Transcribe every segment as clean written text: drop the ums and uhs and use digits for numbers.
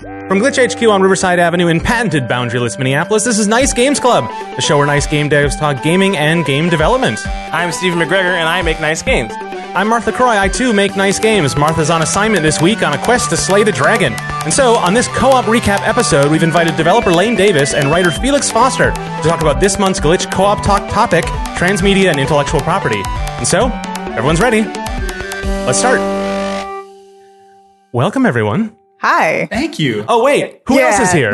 From Glitch HQ on Riverside Avenue in patented boundaryless Minneapolis, this is Nice Games Club, the show where nice game devs talk gaming and game development. I'm Steven McGregor, and I make nice games. I'm Martha Croy, I too make nice games. Martha's on assignment this week on a quest to slay the dragon. And so, on this co-op recap episode, we've invited developer Lane Davis and writer Felix Foster to talk about this month's Glitch co-op talk topic, transmedia and intellectual property. And so, everyone's ready. Let's start. Welcome, everyone. Hi. Thank you. Oh, wait. Who else is here?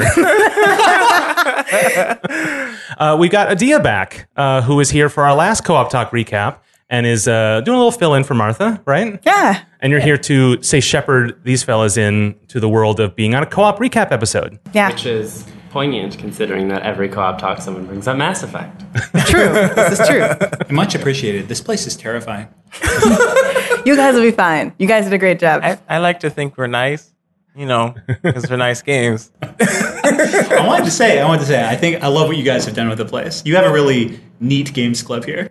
We've got Adia back, who was here for our last co-op talk recap and is doing a little fill-in for Martha, right? Yeah. And you're here to, say, shepherd these fellas into the world of being on a co-op recap episode. Yeah. Which is poignant, considering that every co-op talk someone brings up Mass Effect. True. This is true. Much appreciated. This place is terrifying. You guys will be fine. You guys did a great job. I like to think we're nice. You know, because they're nice games. I wanted to say, I think I love what you guys have done with the place. You have a really neat games club here.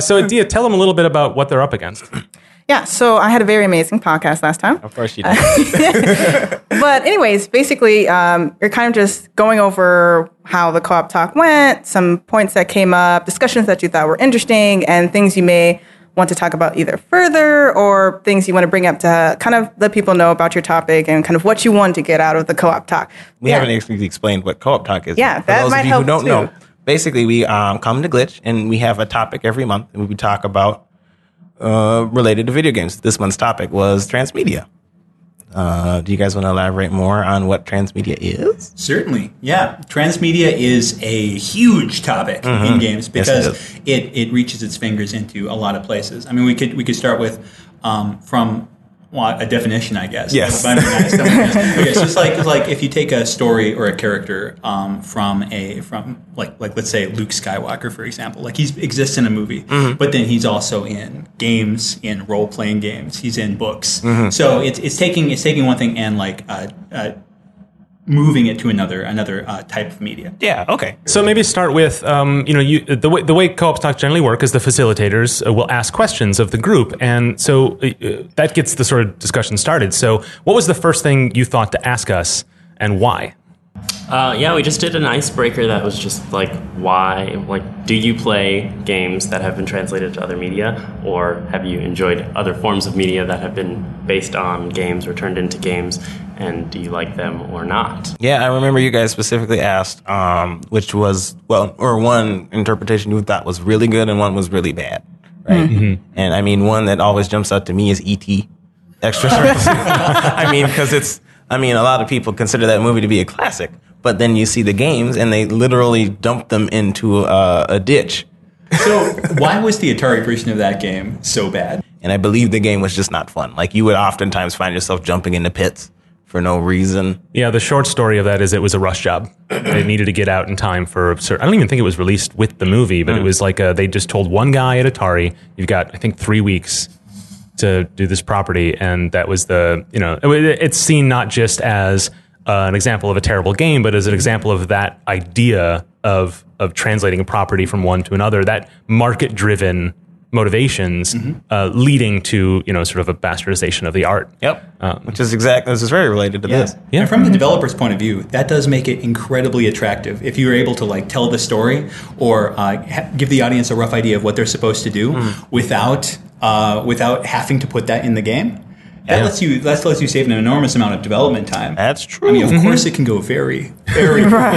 So, Adia, tell them a little bit about what they're up against. Yeah, so I had a very amazing podcast last time. Of course you did. But anyways, basically, you're kind of just going over how the co-op talk went, some points that came up, discussions that you thought were interesting, and things you may want to talk about either further or things you want to bring up to kind of let people know about your topic and kind of what you want to get out of the co-op talk. We haven't actually explained what co-op talk is. Yeah, that might help. For those of you who don't know, basically we come to Glitch and we have a topic every month and we talk about related to video games. This month's topic was transmedia. Do you guys want to elaborate more on what transmedia is? Certainly, yeah. Transmedia is a huge topic in games because it reaches its fingers into a lot of places. I mean, we could start with a definition, I guess. Yes. But, I mean, okay, so it's like if you take a story or a character from let's say Luke Skywalker, for example. Like, he exists in a movie, but then he's also in games, in role playing games. He's in books. Mm-hmm. So it's taking one thing and moving it to another type of media. Yeah, okay. So maybe start with, the way co-op talks generally work is the facilitators will ask questions of the group. And so that gets the sort of discussion started. So what was the first thing you thought to ask us and why? We just did an icebreaker that was just like, why? Like, do you play games that have been translated to other media? Or have you enjoyed other forms of media that have been based on games or turned into games? And do you like them or not? Yeah, I remember you guys specifically asked, which was, one interpretation you thought was really good and one was really bad, right? Mm-hmm. And I mean, one that always jumps out to me is E.T. I mean, because it's, a lot of people consider that movie to be a classic, but then you see the games and they literally dump them into a ditch. So why was the Atari version of that game so bad? And I believe the game was just not fun. Like, you would oftentimes find yourself jumping into pits for no reason. Yeah, the short story of that is it was a rush job. They needed to get out in time for... I don't even think it was released with the movie, but it was like they just told one guy at Atari, you've got, I think, 3 weeks to do this property. And that was the... it's seen not just as an example of a terrible game, but as an example of that idea of translating a property from one to another, that market-driven motivations leading to, sort of a bastardization of the art. Yep. Which is exactly, this is very related to this. Yeah. And from the developer's point of view, that does make it incredibly attractive. If you're able to tell the story or give the audience a rough idea of what they're supposed to do without having to put that in the game, that lets you save an enormous amount of development time. That's true. I mean, of course it can go very, very wrong.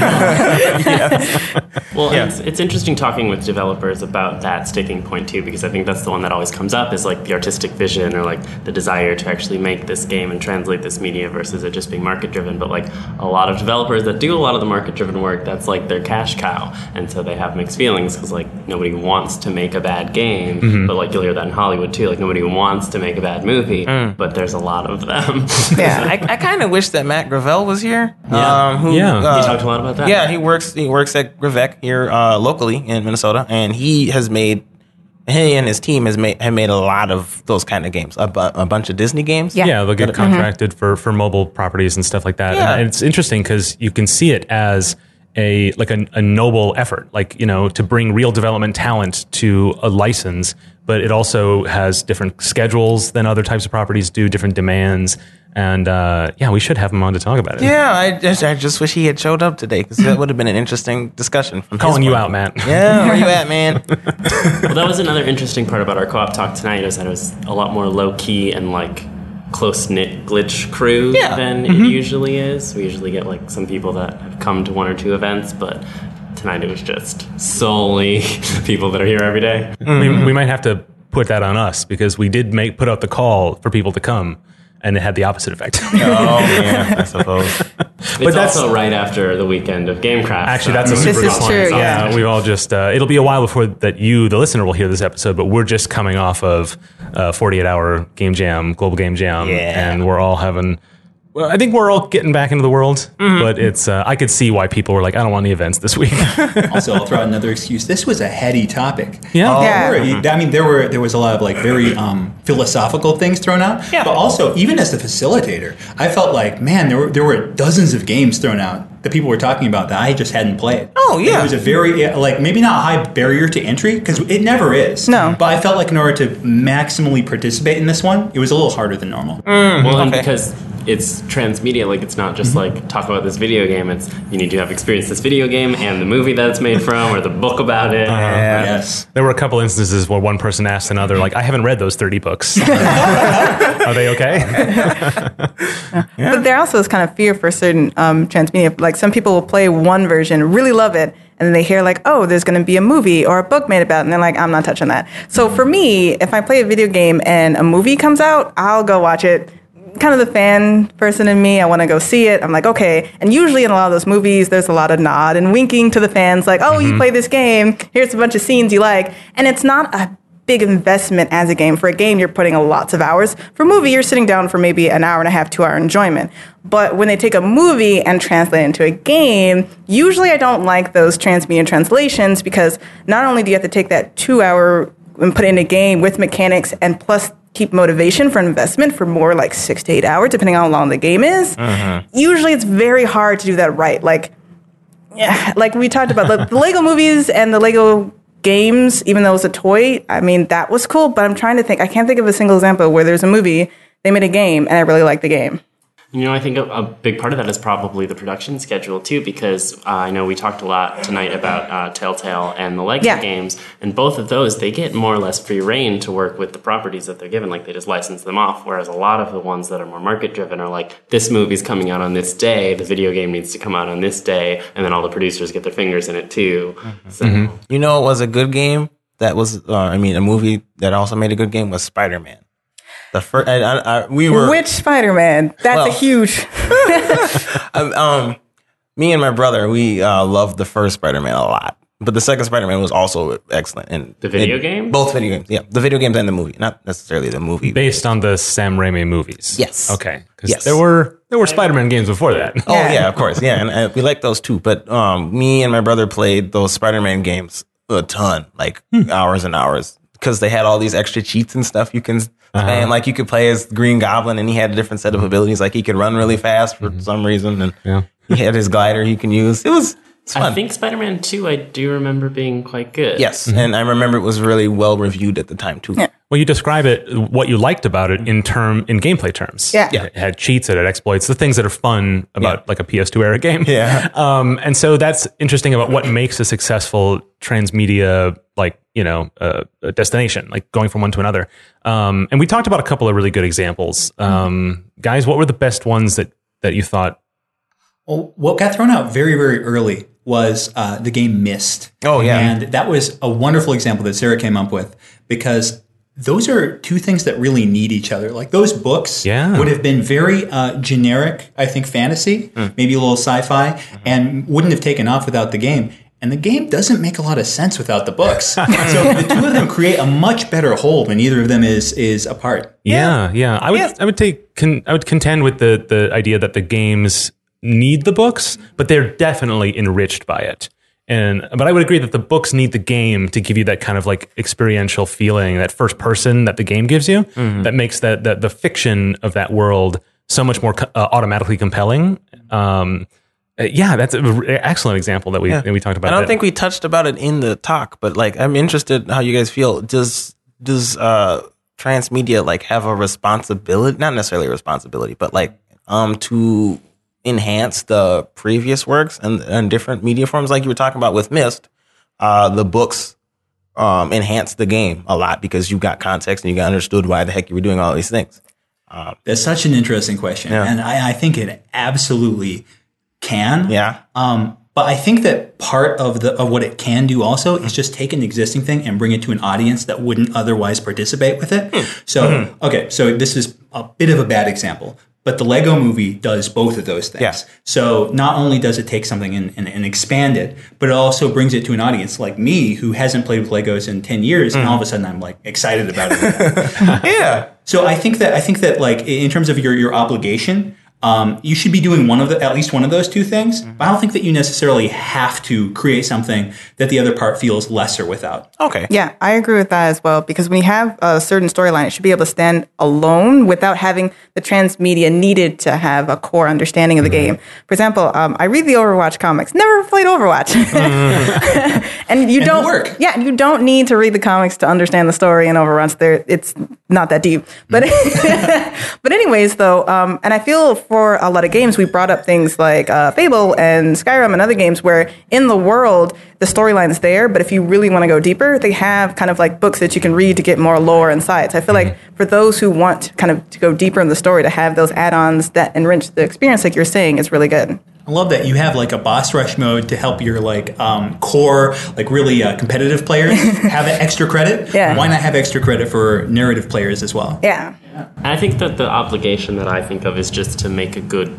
It's interesting talking with developers about that sticking point too, because I think that's the one that always comes up is like the artistic vision or like the desire to actually make this game and translate this media versus it just being market driven. But like a lot of developers that do a lot of the market driven work, that's like their cash cow. And so they have mixed feelings because like nobody wants to make a bad game, but like you'll hear that in Hollywood too. Like nobody wants to make a bad movie, but there's a lot of them. Yeah, I kind of wish that Matt Gravel was here. Yeah, he talked a lot about that. Yeah, right? He works at Grevec here locally in Minnesota, and he and his team have made a lot of those kind of games, a bunch of Disney games. Yeah, they'll get contracted for mobile properties and stuff like that. Yeah. And it's interesting because you can see it as a noble effort, like, you know, to bring real development talent to a license, but it also has different schedules than other types of properties do, different demands. And, yeah, we should have him on to talk about it. Yeah, I just wish he had showed up today, because that would have been an interesting discussion. I'm calling you out, Matt. Yeah, where you at, man? Well, that was another interesting part about our co-op talk tonight, is that it was a lot more low-key and, like, close-knit Glitch crew than it usually is. We usually get, like, some people that have come to one or two events, but tonight it was just solely people that are here every day. We might have to put that on us, because we did put out the call for people to come. And it had the opposite effect. Oh, yeah, I suppose. But that's also right after the weekend of GameCraft. Actually, that's a super good point. Yeah. We've all just, it'll be a while before that you, the listener, will hear this episode, but we're just coming off of 48-hour game jam, global game jam, and we're all having... Well, I think we're all getting back into the world, but it's I could see why people were like, I don't want any events this week. Also, I'll throw out another excuse. This was a heady topic. Yeah. I mean, there was a lot of like very philosophical things thrown out. Yeah. But also, even as the facilitator, I felt like, man, there were dozens of games thrown out that people were talking about that I just hadn't played. Oh, yeah. It was a very, like, maybe not high barrier to entry, because it never is. No. But I felt like in order to maximally participate in this one, it was a little harder than normal. And because it's transmedia, like, it's not just, like, talk about this video game. It's, you need to have experienced this video game and the movie that it's made from or the book about it. Yes. There were a couple instances where one person asked another, like, I haven't read those 30 books. Are they okay? Yeah. But there also is kind of fear for certain transmedia, like, some people will play one version, really love it, and then they hear like, oh, there's going to be a movie or a book made about it, and they're like, I'm not touching that. So for me, if I play a video game and a movie comes out, I'll go watch it. Kind of the fan person in me, I want to go see it. I'm like, okay. And usually in a lot of those movies, there's a lot of nod and winking to the fans, like, oh, you play this game. Here's a bunch of scenes you like. And it's not a big investment as a game. For a game, you're putting lots of hours. For a movie, you're sitting down for maybe an hour and a half, 2-hour enjoyment. But when they take a movie and translate it into a game, usually I don't like those transmedia translations, because not only do you have to take that 2-hour and put it in a game with mechanics and plus keep motivation for investment for more like 6 to 8 hours, depending on how long the game is. Usually it's very hard to do that right. Like we talked about the Lego movies and the Lego games, even though it was a toy, I mean, that was cool, but I'm trying to think. I can't think of a single example where there's a movie, they made a game, and I really liked the game. You know, I think a big part of that is probably the production schedule, too, because I know we talked a lot tonight about Telltale and the Lego games, and both of those, they get more or less free reign to work with the properties that they're given, like they just license them off, whereas a lot of the ones that are more market-driven are like, this movie's coming out on this day, the video game needs to come out on this day, and then all the producers get their fingers in it, too. So. You know, it was a good game that was, a movie that also made a good game was Spider-Man. The first, we were. Which Spider-Man? That's a huge. Me and my brother, we loved the first Spider-Man a lot, but the second Spider-Man was also excellent. And the video game, both video games, yeah, the video games and the movie, not necessarily the movie. Based on the Sam Raimi movies, yes. Okay, yes. There were Spider-Man games before that. Oh yeah, of course, yeah, and we liked those too. But me and my brother played those Spider-Man games a ton, like hours and hours, because they had all these extra cheats and stuff you can. And like you could play as Green Goblin, and he had a different set of abilities. Like he could run really fast for some reason, and he had his glider he can use. It was fun. I think Spider-Man 2, I do remember being quite good. Yes, and I remember it was really well reviewed at the time too. Yeah. Well, you describe it what you liked about it in gameplay terms. Yeah, yeah. It had cheats, it had exploits, the things that are fun about like a PS2 era game. Yeah, and so that's interesting about what makes a successful transmedia destination, like going from one to another. And we talked about a couple of really good examples. Guys, what were the best ones that you thought? Well, what got thrown out very, very early was the game Myst. Oh, yeah. And that was a wonderful example that Sarah came up with, because those are two things that really need each other. Like those books would have been very generic, I think, fantasy, maybe a little sci-fi, and wouldn't have taken off without the game. And the game doesn't make a lot of sense without the books. So the two of them create a much better whole than either of them is apart. Yeah. I would contend with the idea that the games need the books, but they're definitely enriched by it. But I would agree that the books need the game to give you that kind of like experiential feeling, that first person that the game gives you, that makes the fiction of that world so much more automatically compelling. Yeah, that's an excellent example that we talked about. I don't think we touched about it in the talk, but like, I'm interested how you guys feel. Does Transmedia like have a responsibility, not necessarily a responsibility, but like to enhance the previous works and different media forms, like you were talking about with Myst, the books enhance the game a lot because you got context and you got understood why the heck you were doing all these things. That's such an interesting question, and I think it absolutely can. Yeah. But I think that part of what it can do also is just take an existing thing and bring it to an audience that wouldn't otherwise participate with it. So this is a bit of a bad example, but the Lego movie does both of those things. Yeah. So not only does it take something and expand it, but it also brings it to an audience like me who hasn't played with Legos in 10 years, and all of a sudden I'm like excited about it. Yeah. So I think that like in terms of your obligation, you should be doing at least one of those two things. But I don't think that you necessarily have to create something that the other part feels lesser without. Okay. Yeah, I agree with that as well, because when you have a certain storyline, it should be able to stand alone without having the transmedia needed to have a core understanding of the game. For example, I read the Overwatch comics. Never played Overwatch. And you don't work. Yeah, you don't need to read the comics to understand the story in Overwatch. It's not that deep. But but anyways, though, and I feel for a lot of games, we brought up things like Fable and Skyrim and other games where in the world, the storyline's there, but if you really want to go deeper, they have kind of like books that you can read to get more lore and insights. I feel like for those who want kind of to go deeper in the story, to have those add-ons that enrich the experience, like you're saying, is really good. I love that you have like a boss rush mode to help your like core, like really competitive players have extra credit. Yeah. Why not have extra credit for narrative players as well? Yeah. I think that the obligation that I think of is just to make a good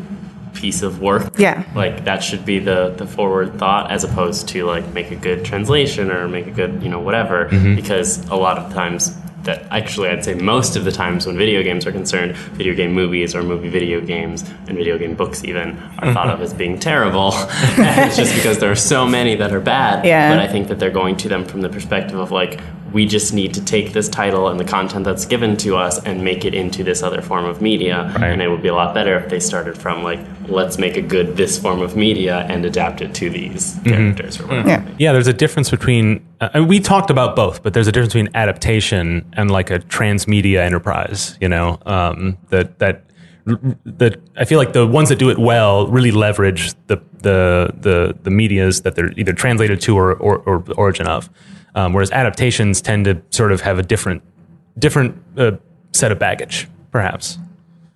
piece of work. Yeah. Like that should be the forward thought, as opposed to like make a good translation or make a good, whatever, because a lot of times that actually I'd say most of the times when video games are concerned, video game movies or movie video games and video game books even are thought of as being terrible. And it's just because there are so many that are bad. Yeah. But I think that they're going to them from the perspective of like, we just need to take this title and the content that's given to us and make it into this other form of media. Right. And it would be a lot better if they started from like, let's make a good this form of media and adapt it to these characters or whatever. Yeah, there's a difference between, and we talked about both, but there's a difference between adaptation and like a transmedia enterprise, that I feel like the ones that do it well really leverage the medias that they're either translated to or the origin of. Whereas adaptations tend to sort of have a different set of baggage, perhaps.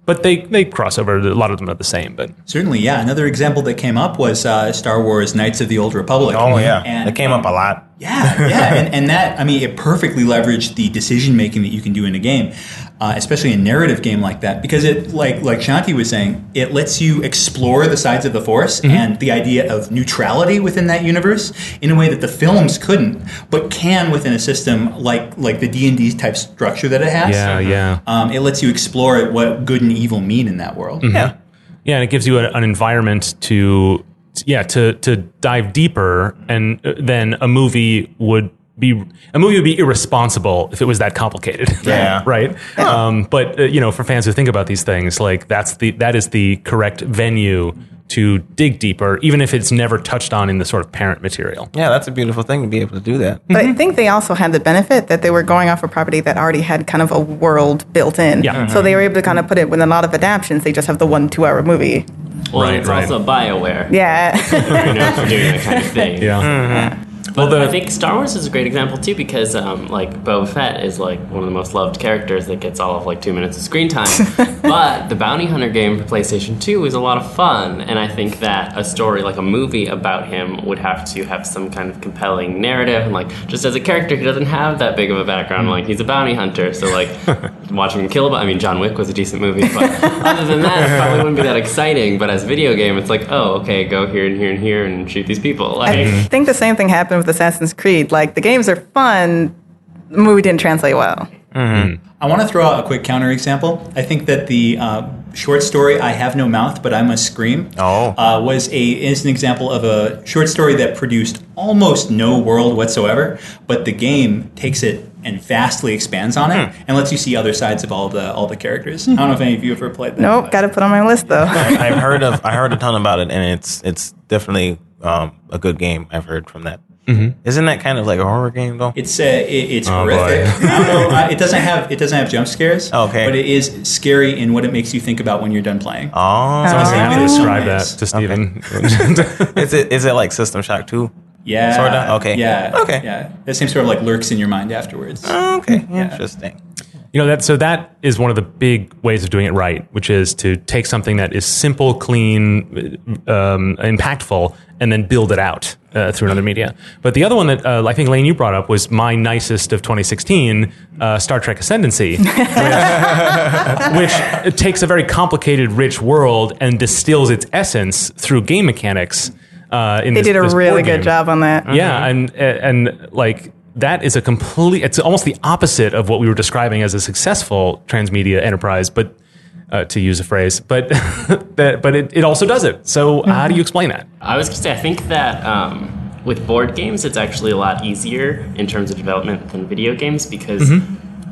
But they cross over. A lot of them are the same. But certainly, yeah. Another example that came up was Star Wars Knights of the Old Republic. Oh, yeah. That came up a lot. Yeah, yeah. And that, I mean, it perfectly leveraged the decision-making that you can do in a game, especially a narrative game like that, because it, like Shanti was saying, it lets you explore the sides of the Force and the idea of neutrality within that universe in a way that the films couldn't, but can within a system like the D&D type structure that it has. Yeah, yeah. It lets you explore what good and evil mean in that world. Mm-hmm. Yeah. Yeah, and it gives you an environment to dive deeper, and then a movie would be irresponsible if it was that complicated. Yeah. Right. But for fans who think about these things, like that is the correct venue to dig deeper, even if it's never touched on in the sort of parent material. Yeah, that's a beautiful thing to be able to do that. But I think they also had the benefit that they were going off a property that already had kind of a world built in. Yeah. So they were able to kind of put it with a lot of adaptations. They just have the 1 2-hour movie. Well, right, it's also BioWare. Yeah. For doing that kind of thing. Yeah. Mm-hmm. But I think Star Wars is a great example too, because like Boba Fett is like one of the most loved characters that gets all of like 2 minutes of screen time. But the Bounty Hunter game for PlayStation 2 is a lot of fun, and I think that a story like a movie about him would have to have some kind of compelling narrative, and like just as a character he doesn't have that big of a background. Like he's a bounty hunter, so like watching him kill. I mean, John Wick was a decent movie, but other than that, it probably wouldn't be that exciting. But as a video game, it's like, oh, okay, go here and here and here and shoot these people. Like, I think the same thing happened with Assassin's Creed. Like, the games are fun, the movie didn't translate well. Mm-hmm. I want to throw out a quick counterexample. I think that the short story, I Have No Mouth, But I Must Scream, is an example of a short story that produced almost no world whatsoever, but the game takes it and vastly expands on it and lets you see other sides of all the characters. I don't know if any of you have ever played that. Nope, got to put on my list though. I heard a ton about it, and it's definitely a good game. I've heard from that. Mm-hmm. Isn't that kind of like a horror game though? It's horrific. I don't know, it doesn't have jump scares. Okay, but it is scary in what it makes you think about when you're done playing. Oh, so I was going to describe that to Steven. Okay. Is it like System Shock 2? Yeah. Sort of? Okay. Yeah. Okay. Yeah. That same sort of like lurks in your mind afterwards. Oh, okay. Yeah. Interesting. You know, that is one of the big ways of doing it right, which is to take something that is simple, clean, impactful, and then build it out through another media. But the other one that I think, Lane, you brought up was my nicest of 2016, Star Trek Ascendancy, which takes a very complicated, rich world and distills its essence through game mechanics. They did a really good job on that. Yeah, and like that is a complete. It's almost the opposite of what we were describing as a successful transmedia enterprise, but to use a phrase, but it also does it. So how do you explain that? I was going to say I think that with board games, it's actually a lot easier in terms of development than video games because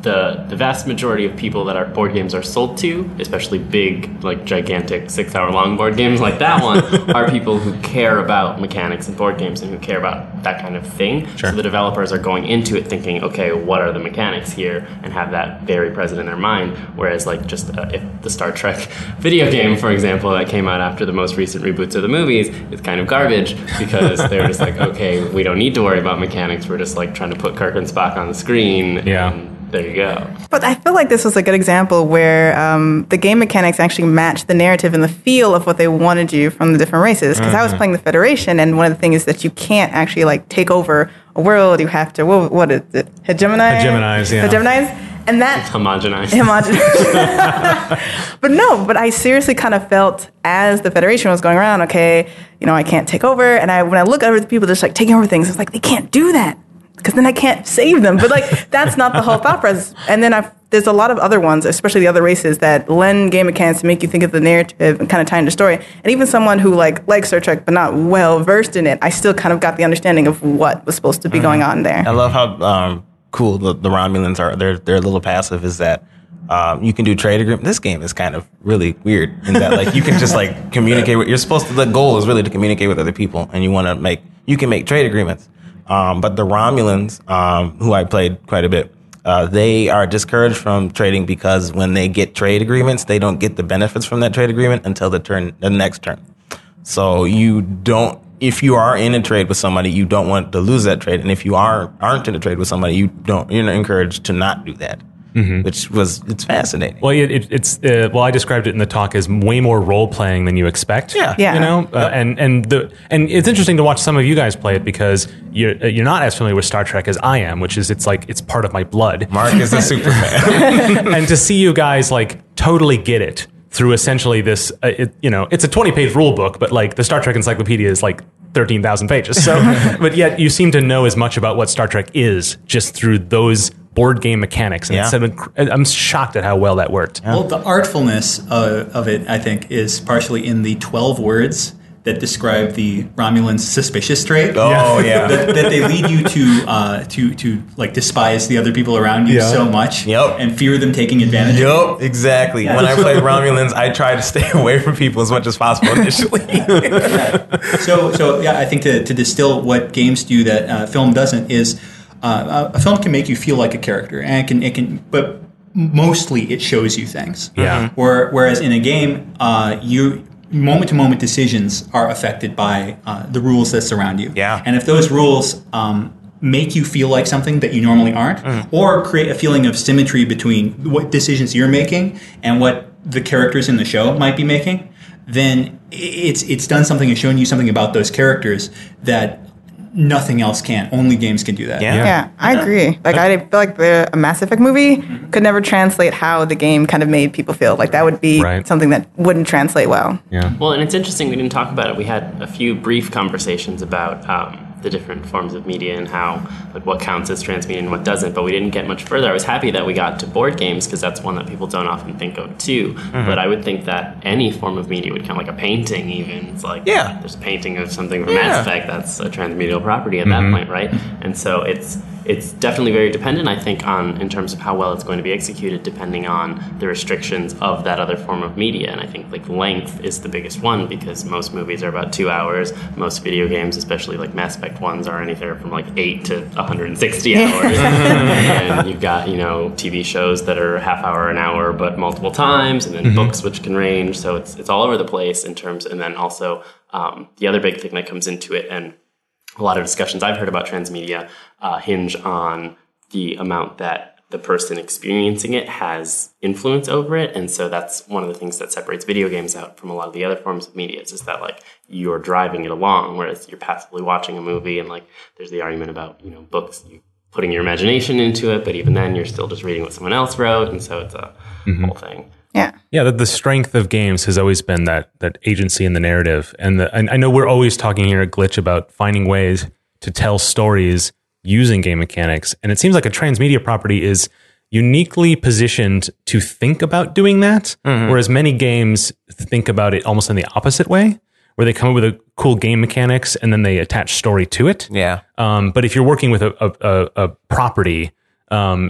the vast majority of people that our board games are sold to, especially big, like gigantic 6-hour-long board games like that one, are people who care about mechanics and board games and who care about that kind of thing. Sure. So the developers are going into it thinking, okay, what are the mechanics here, and have that very present in their mind. Whereas, like, just if the Star Trek video game, for example, that came out after the most recent reboots of the movies, is kind of garbage because they're just like, okay, we don't need to worry about mechanics. We're just like trying to put Kirk and Spock on the screen. Yeah. There you go. But I feel like this was a good example where the game mechanics actually matched the narrative and the feel of what they wanted you from the different races. Because I was playing the Federation, and one of the things is that you can't actually like take over a world. You have to what is it? Hegemonize. Yeah. And that homogenized. But I seriously kind of felt as the Federation was going around. Okay, you know, I can't take over, and when I look at other people just like taking over things, it's like they can't do that. Because then I can't save them. But, like, that's not the whole thought process. And then there's a lot of other ones, especially the other races, that lend game mechanics to make you think of the narrative and kind of tie into the story. And even someone who, like, likes Star Trek but not well-versed in it, I still kind of got the understanding of what was supposed to be going on there. I love how cool the Romulans are. Their little passive is that you can do trade agreement. This game is kind of really weird in that, like, you can just, like, communicate with... The goal is really to communicate with other people, and you can make trade agreements. But the Romulans, who I played quite a bit, they are discouraged from trading because when they get trade agreements, they don't get the benefits from that trade agreement until the next turn. So if you are in a trade with somebody, you don't want to lose that trade. And if you aren't in a trade with somebody, you're encouraged to not do that. Mm-hmm. It's fascinating. Well, I described it in the talk as way more role playing than you expect. Yeah. You know, and it's interesting to watch some of you guys play it because you're not as familiar with Star Trek as I am, which is it's part of my blood. Mark is a super fan, and to see you guys like totally get it through essentially this, it's a 20-page rule book, but like the Star Trek encyclopedia is like 13,000 pages. So, but yet you seem to know as much about what Star Trek is just through those board game mechanics, and I'm shocked at how well that worked. Yeah. Well, the artfulness of it, I think, is partially in the 12 words that describe the Romulan's suspicious trait. Oh, yeah. that they lead you to like despise the other people around you so much, and fear them taking advantage. Yep, exactly. Yeah. When I played Romulans, I try to stay away from people as much as possible initially. So yeah, I think to distill what games do that film doesn't is. A film can make you feel like a character, and it can, but mostly it shows you things. Yeah. Whereas in a game, moment-to-moment decisions are affected by the rules that surround you. Yeah. And if those rules make you feel like something that you normally aren't, or create a feeling of symmetry between what decisions you're making and what the characters in the show might be making, then it's done something and shown you something about those characters that. Nothing else can. Only games can do that. Yeah, I agree. Like, I feel like a Mass Effect movie could never translate how the game kind of made people feel. Like, that would be something that wouldn't translate well. Yeah. Well, and it's interesting we didn't talk about it. We had a few brief conversations about the different forms of media and how, like, what counts as transmedia and what doesn't, but we didn't get much further. I was happy that we got to board games because that's one that people don't often think of too, but I would think that any form of media would count, like a painting even. It's like, there's a painting of something from Mass Effect that's a transmedial property at that point, right? And so it's definitely very dependent, I think, on in terms of how well it's going to be executed, depending on the restrictions of that other form of media. And I think like length is the biggest one because most movies are about 2 hours. Most video games, especially like Mass Effect ones, are anywhere from like 8 to 160 hours. And you've got, you know, TV shows that are half hour, an hour, but multiple times, and then books which can range. So it's all over the place in terms. And then also the other big thing that comes into it, and a lot of discussions I've heard about transmedia hinge on the amount that the person experiencing it has influence over it. And so that's one of the things that separates video games out from a lot of the other forms of media. It's just that, like, you're driving it along, whereas you're passively watching a movie. And, like, there's the argument about, you know, books, you putting your imagination into it, but even then you're still just reading what someone else wrote. And so it's a whole thing. Yeah. Yeah. The strength of games has always been that agency in the narrative. And I know we're always talking here at Glitch about finding ways to tell stories using game mechanics. And it seems like a transmedia property is uniquely positioned to think about doing that. Whereas many games think about it almost in the opposite way, where they come up with a cool game mechanics and then they attach story to it. Yeah. But if you're working with a property,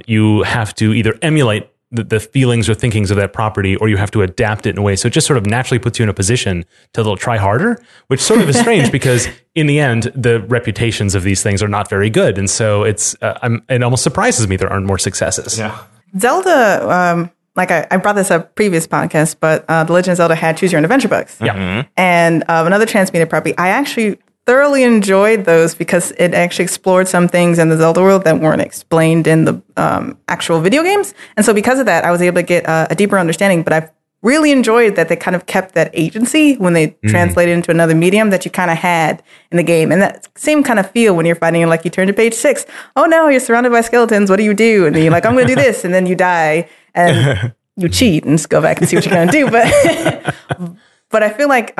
you have to either emulate the feelings or thinkings of that property, or you have to adapt it in a way. So it just sort of naturally puts you in a position to they'll try harder, which sort of is strange because in the end, the reputations of these things are not very good. And so it's, it almost surprises me there aren't more successes. Yeah. Zelda, like I brought this up previous podcast, but The Legend of Zelda had Choose Your Own Adventure books. Yeah. And another transmedia property, I actually thoroughly enjoyed those because it actually explored some things in the Zelda world that weren't explained in the actual video games. And so because of that, I was able to get a deeper understanding, but I've really enjoyed that they kind of kept that agency when they translated into another medium that you kind of had in the game. And that same kind of feel when you're fighting, like you turn to page 6, oh no, you're surrounded by skeletons. What do you do? And then you're like, I'm going to do this. And then you die and you cheat and just go back and see what you're going to do. But I feel like,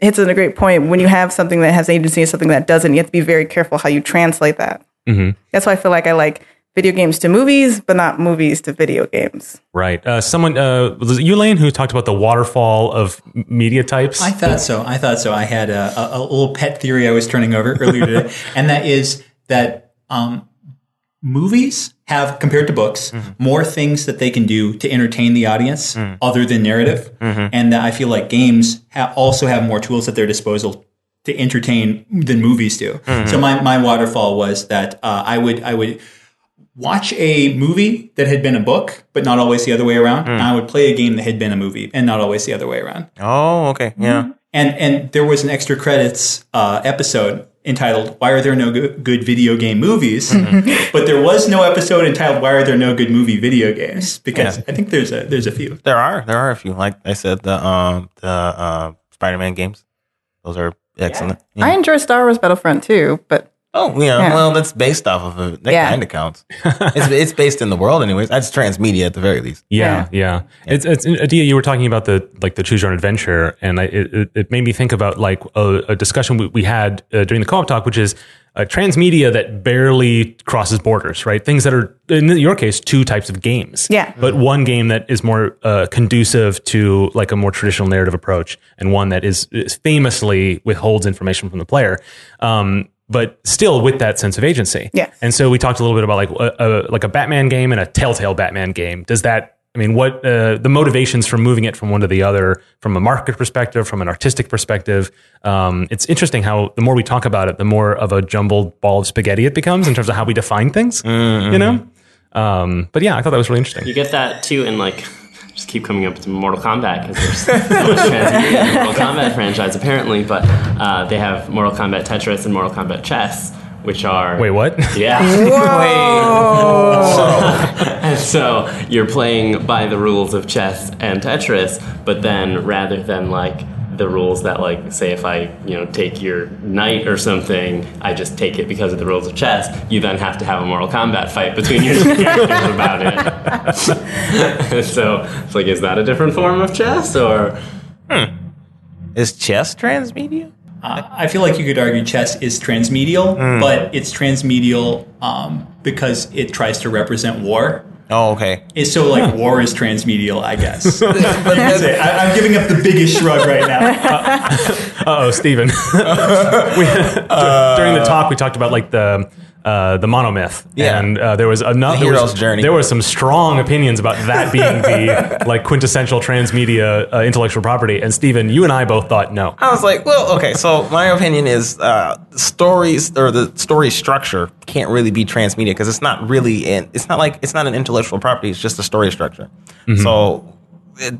it's a great point. When you have something that has agency and something that doesn't, you have to be very careful how you translate that. That's why I feel like I like video games to movies, but not movies to video games. Right. Someone, was it you, Lane, who talked about the waterfall of media types? I thought so. I had a little pet theory I was turning over earlier today, and that is that movies have, compared to books, more things that they can do to entertain the audience other than narrative. And that I feel like games also have more tools at their disposal to entertain than movies do. So my waterfall was that I would watch a movie that had been a book, but not always the other way around. And I would play a game that had been a movie and not always the other way around. Oh, okay. Yeah. And there was an extra credits episode entitled "Why Are There No Good Video Game Movies?" But there was no episode entitled "Why Are There No Good Movie Video Games?" Because I think there's a few. There are a few. Like I said, the Spider-Man games, those are excellent. Yeah. I enjoy Star Wars Battlefront too, but well, that's based off of it. That kind of counts. It's based in the world, anyways. That's transmedia at the very least. Yeah. It's Adia, you were talking about the Choose Your Own Adventure, and it made me think about like a discussion we had during the co-op talk, which is transmedia that barely crosses borders, right? Things that are, in your case, two types of games. Yeah. But one game that is more conducive to like a more traditional narrative approach, and one that is famously withholds information from the player. But still with that sense of agency. Yeah. And so we talked a little bit about like a Batman game and a Telltale Batman game. Does that, I mean, what the motivations for moving it from one to the other, from a market perspective, from an artistic perspective? It's interesting how the more we talk about it, the more of a jumbled ball of spaghetti it becomes in terms of how we define things, you know? But yeah, I thought that was really interesting. You get that too in like... just keep coming up to Mortal Kombat because there's so much transmedia in the Mortal Kombat franchise, apparently. But they have Mortal Kombat Tetris and Mortal Kombat Chess, which are... Wait, what? Yeah. Whoa! And so you're playing by the rules of chess and Tetris, but then rather than like... the rules that, like, say if I, you know, take your knight or something, I just take it because of the rules of chess, you then have to have a Mortal Kombat fight between your characters about it. So, it's like, is that a different form of chess, or... Is chess transmedia? I feel like you could argue chess is transmedial, but it's transmedial because it tries to represent war. Oh, okay. It's so like war is transmedial, I guess. I'm giving up the biggest shrug right now. Uh-oh, Steven. During the talk, we talked about like the monomyth, and there was another hero's journey. There was some strong opinions about that being the like quintessential transmedia intellectual property. And Steven, you and I both thought no. I was like, well, okay. So my opinion is stories or the story structure can't really be transmedia because it's not really an. It's not like it's not an intellectual property. It's just a story structure. Mm-hmm. So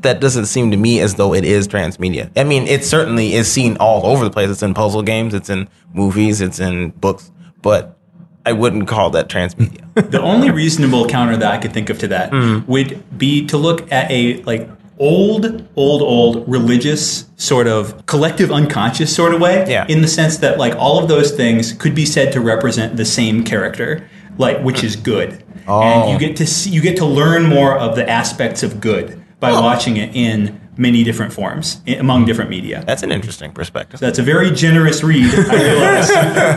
that doesn't seem to me as though it is transmedia. I mean, it certainly is seen all over the place. It's in puzzle games. It's in movies. It's in books. But I wouldn't call that transmedia. The only reasonable counter that I could think of to that would be to look at a like old religious sort of collective unconscious sort of way. Yeah. In the sense that like all of those things could be said to represent the same character, like which is good. Oh. And you get to see, you get to learn more of the aspects of good by watching it in many different forms among different media. That's an interesting perspective. So that's a very generous read, I realize.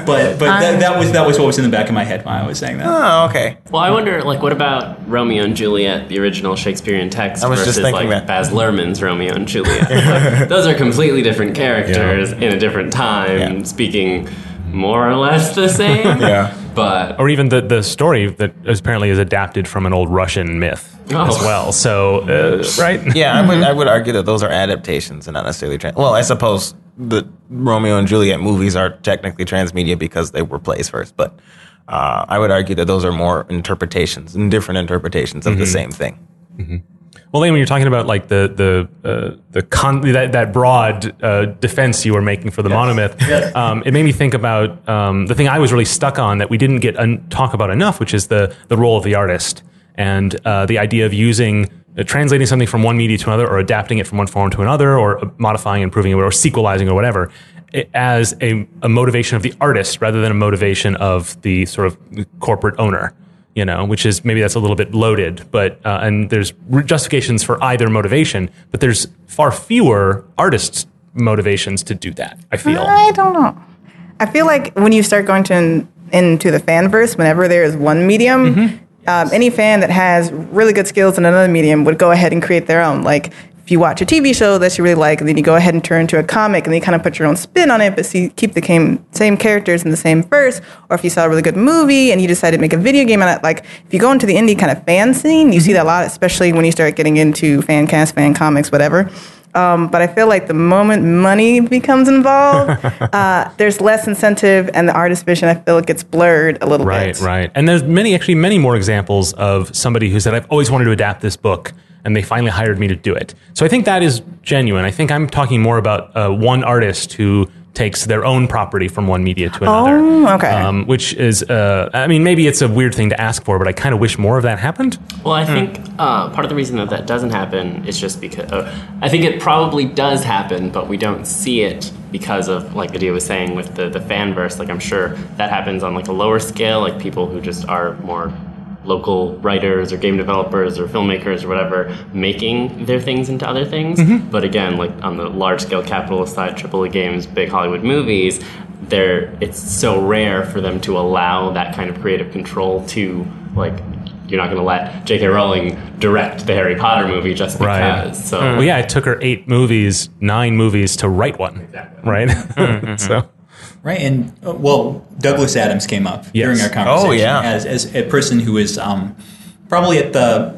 but that was what was in the back of my head when I was saying that. Oh, okay. Well, I wonder, like, what about Romeo and Juliet, the original Shakespearean text, versus like that. Baz Luhrmann's Romeo and Juliet? Like, those are completely different characters in a different time, speaking more or less the same. Yeah. But or even the story that apparently is adapted from an old Russian myth as well. So, right? Yeah, I would argue that those are adaptations and not necessarily well, I suppose the Romeo and Juliet movies are technically transmedia because they were plays first. But I would argue that those are more interpretations and different interpretations of the same thing. Mm-hmm. Well, Lane, when you're talking about like that broad defense you were making for the monomyth, it made me think about the thing I was really stuck on that we didn't get talk about enough, which is the role of the artist and the idea of using translating something from one media to another, or adapting it from one form to another, or modifying, improving it, or sequelizing, or whatever, as a motivation of the artist rather than a motivation of the sort of corporate owner. You know, which is maybe that's a little bit loaded, but and there's justifications for either motivation, but there's far fewer artists' motivations to do that, I feel. I don't know. I feel like when you start going to into the fanverse, whenever there is one medium, any fan that has really good skills in another medium would go ahead and create their own. Like, if you watch a TV show that you really like, and then you go ahead and turn to a comic, and then you kind of put your own spin on it, but keep the same characters in the same verse. Or if you saw a really good movie and you decided to make a video game on it, like if you go into the indie kind of fan scene, you see that a lot, especially when you start getting into fan cast, fan comics, whatever. But I feel like the moment money becomes involved, there's less incentive, and the artist vision, I feel, it gets blurred a little bit. Right. And there's many more examples of somebody who said, I've always wanted to adapt this book, and they finally hired me to do it. So I think that is genuine. I think I'm talking more about one artist who takes their own property from one media to another. Oh, okay. Which is, I mean, maybe it's a weird thing to ask for, but I kind of wish more of that happened. Well, I think part of the reason that doesn't happen is just because, I think it probably does happen, but we don't see it because of, like Adia was saying, with the fanverse. Like, I'm sure that happens on like a lower scale, like people who just are more local writers or game developers or filmmakers or whatever, making their things into other things. Mm-hmm. But again, like on the large-scale capitalist side, AAA games, big Hollywood movies, it's so rare for them to allow that kind of creative control to, like, you're not going to let J.K. Rowling direct the Harry Potter movie just because. Right. So. Well, yeah, it took her 9 movies to write one. Exactly. Right? Mm-hmm. So. Right, and, well, Douglas Adams came up during our conversation as a person who is probably at the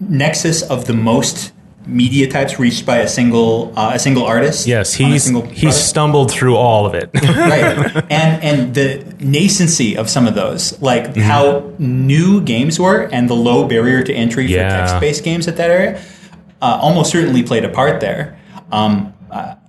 nexus of the most media types reached by a single artist. Yes, he stumbled through all of it. Right, and the nascency of some of those, like how new games were and the low barrier to entry for text-based games at that area, almost certainly played a part there.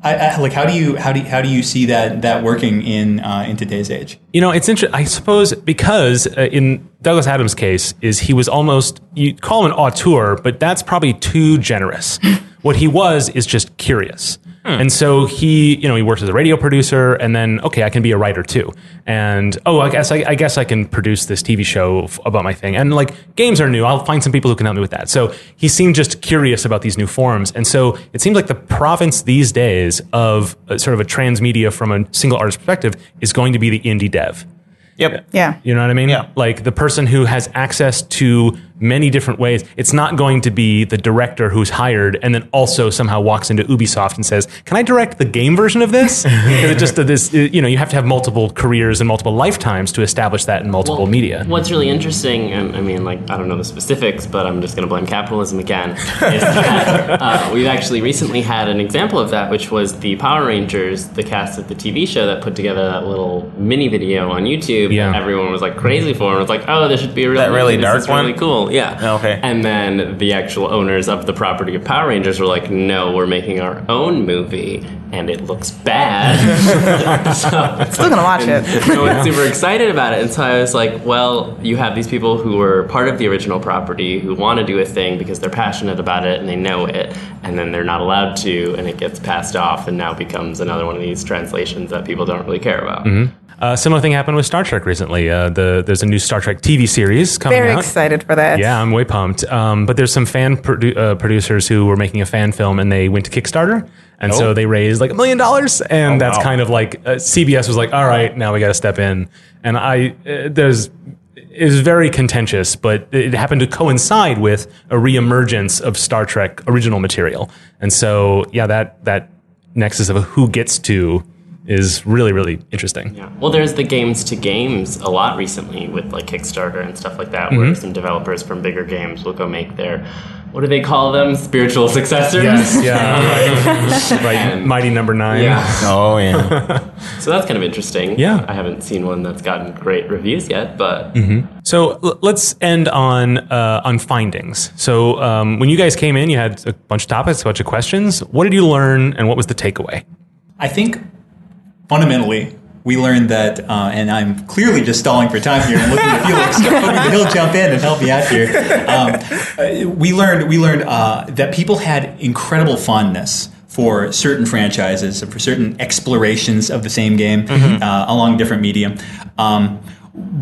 I like how do you see that working in today's age? You know, it's interesting. I suppose because in Douglas Adams' case, he was almost, you'd call him an auteur, but that's probably too generous. What he was is just curious. And so he works as a radio producer, and then, okay, I can be a writer too. And, I guess I can produce this TV show about my thing. And games are new. I'll find some people who can help me with that. So he seemed just curious about these new forms. And so it seems like the province these days of sort of a transmedia from a single artist perspective is going to be the indie dev. Yep. Yeah. You know what I mean? Yeah. The person who has access to many different ways. It's not going to be the director who's hired and then also somehow walks into Ubisoft and says, can I direct the game version of this? It's just this, you have to have multiple careers and multiple lifetimes to establish that in multiple media. What's really interesting, and I don't know the specifics, but I'm just going to blame capitalism again, is that we've actually recently had an example of that, which was the Power Rangers, the cast of the TV show that put together that little mini video on YouTube. Yeah. Everyone was crazy for him. It was this should be a real that really dark this one. Really cool. Yeah. Okay. And then the actual owners of the property of Power Rangers were like, no, we're making our own movie, and it looks bad. I'm still gonna watch it. No one's super excited about it. And so I was like, well, you have these people who were part of the original property who want to do a thing because they're passionate about it and they know it, and then they're not allowed to, and it gets passed off and now becomes another one of these translations that people don't really care about. Mm-hmm. Similar thing happened with Star Trek recently. There's a new Star Trek TV series coming out. Very excited for that. Yeah, I'm way pumped. But there's some fan producers who were making a fan film, and they went to Kickstarter. And so they raised $1 million. And that's kind of CBS was like, all right, now we got to step in. And it was very contentious, but it happened to coincide with a reemergence of Star Trek original material. And so, yeah, that nexus of who gets to is really, really interesting. Yeah. Well, there's the games to games a lot recently with Kickstarter and stuff like that, where some developers from bigger games will go make their, what do they call them? Spiritual successors? Yes, yeah. Right. Mighty Number 9. Yeah. Oh, yeah. So that's kind of interesting. Yeah. I haven't seen one that's gotten great reviews yet, but... Mm-hmm. So let's end on findings. So when you guys came in, you had a bunch of topics, a bunch of questions. What did you learn, and what was the takeaway? I think... fundamentally, we learned that, and I'm clearly just stalling for time here and looking at Felix, hoping he'll jump in and help me out here. We learned that people had incredible fondness for certain franchises and for certain explorations of the same game along different medium.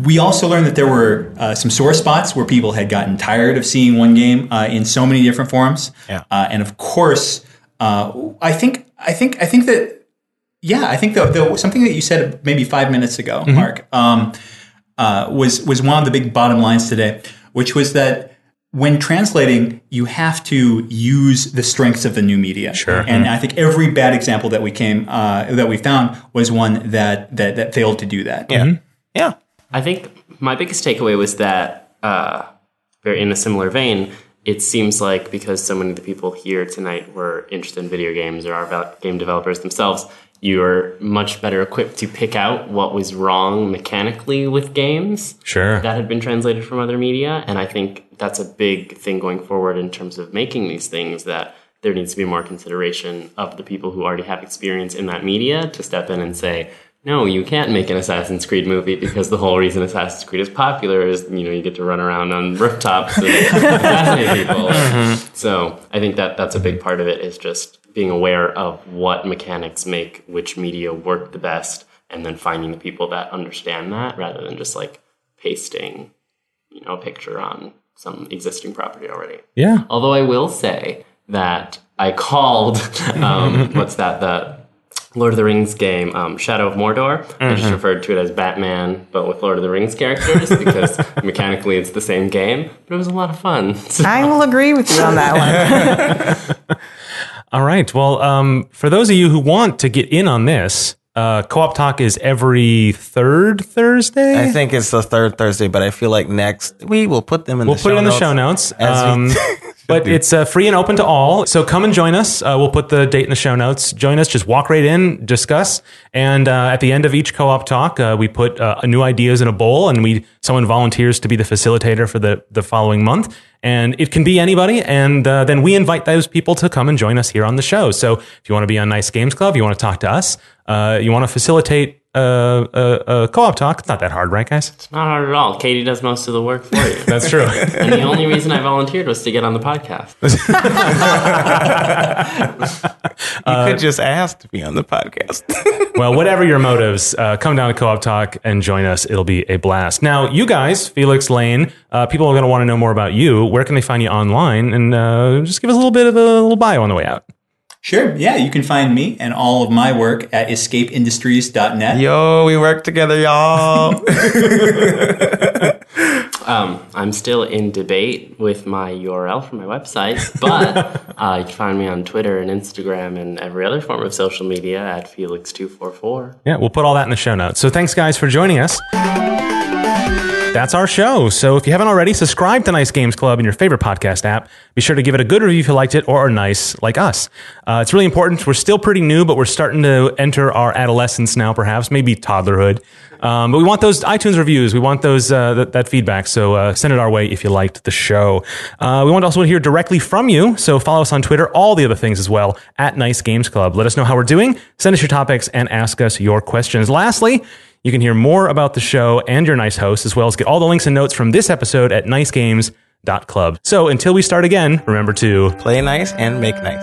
We also learned that there were some sore spots where people had gotten tired of seeing one game in so many different forms. Yeah. And of course, I think that. Yeah, I think the something that you said maybe 5 minutes ago, Mark, was one of the big bottom lines today, which was that when translating, you have to use the strengths of the new media. Sure. And I think every bad example that we found was one that failed to do that. Yeah. Mm-hmm. Yeah. I think my biggest takeaway was that, in a similar vein, it seems like because so many of the people here tonight were interested in video games or are game developers themselves, you're much better equipped to pick out what was wrong mechanically with games that had been translated from other media. And I think that's a big thing going forward in terms of making these things, that there needs to be more consideration of the people who already have experience in that media to step in and say, no, you can't make an Assassin's Creed movie because the whole reason Assassin's Creed is popular is, you get to run around on rooftops and assassinate people. Mm-hmm. So I think that's a big part of it, is just being aware of what mechanics make which media work the best, and then finding the people that understand that, rather than just pasting, a picture on some existing property already. Yeah. Although I will say that I called, the Lord of the Rings game, Shadow of Mordor. Mm-hmm. I just referred to it as Batman, but with Lord of the Rings characters, because mechanically it's the same game, but it was a lot of fun. So. I will agree with you on that one. All right. Well, for those of you who want to get in on this, Co-op Talk is every third Thursday? I think it's the third Thursday, but I feel like next we will put them in the show notes. We'll put it in the show notes. But it's free and open to all. So come and join us. We'll put the date in the show notes. Join us. Just walk right in, discuss. And at the end of each co-op talk, we put new ideas in a bowl, and someone volunteers to be the facilitator for the following month. And it can be anybody. And then we invite those people to come and join us here on the show. So if you want to be on Nice Games Club, you want to talk to us, you want to facilitate co-op talk. It's not that hard, right, guys? It's not hard at all. Katie does most of the work for you. That's true. And the only reason I volunteered was to get on the podcast. You could just ask to be on the podcast. Well, whatever your motives, come down to co-op talk and join us. It'll be a blast. Now, you guys, Felix, Lane, people are going to want to know more about you. Where can they find you online? And just give us a little bit of a little bio on the way out. Sure. Yeah, you can find me and all of my work at escapeindustries.net. Yo, we work together, y'all. I'm still in debate with my URL for my website, but you can find me on Twitter and Instagram and every other form of social media at Felix244. Yeah, we'll put all that in the show notes. So thanks, guys, for joining us. That's our show. So if you haven't already, subscribe to Nice Games Club in your favorite podcast app. Be sure to give it a good review if you liked it or are nice like us. It's really important. We're still pretty new, but we're starting to enter our adolescence now, perhaps, maybe toddlerhood. But we want those iTunes reviews. We want those that feedback. So send it our way if you liked the show. We want to also hear directly from you. So follow us on Twitter, all the other things as well, at Nice Games Club. Let us know how we're doing. Send us your topics and ask us your questions. Lastly, you can hear more about the show and your nice host, as well as get all the links and notes from this episode at nicegames.club. So until we start again, remember to play nice and make nice.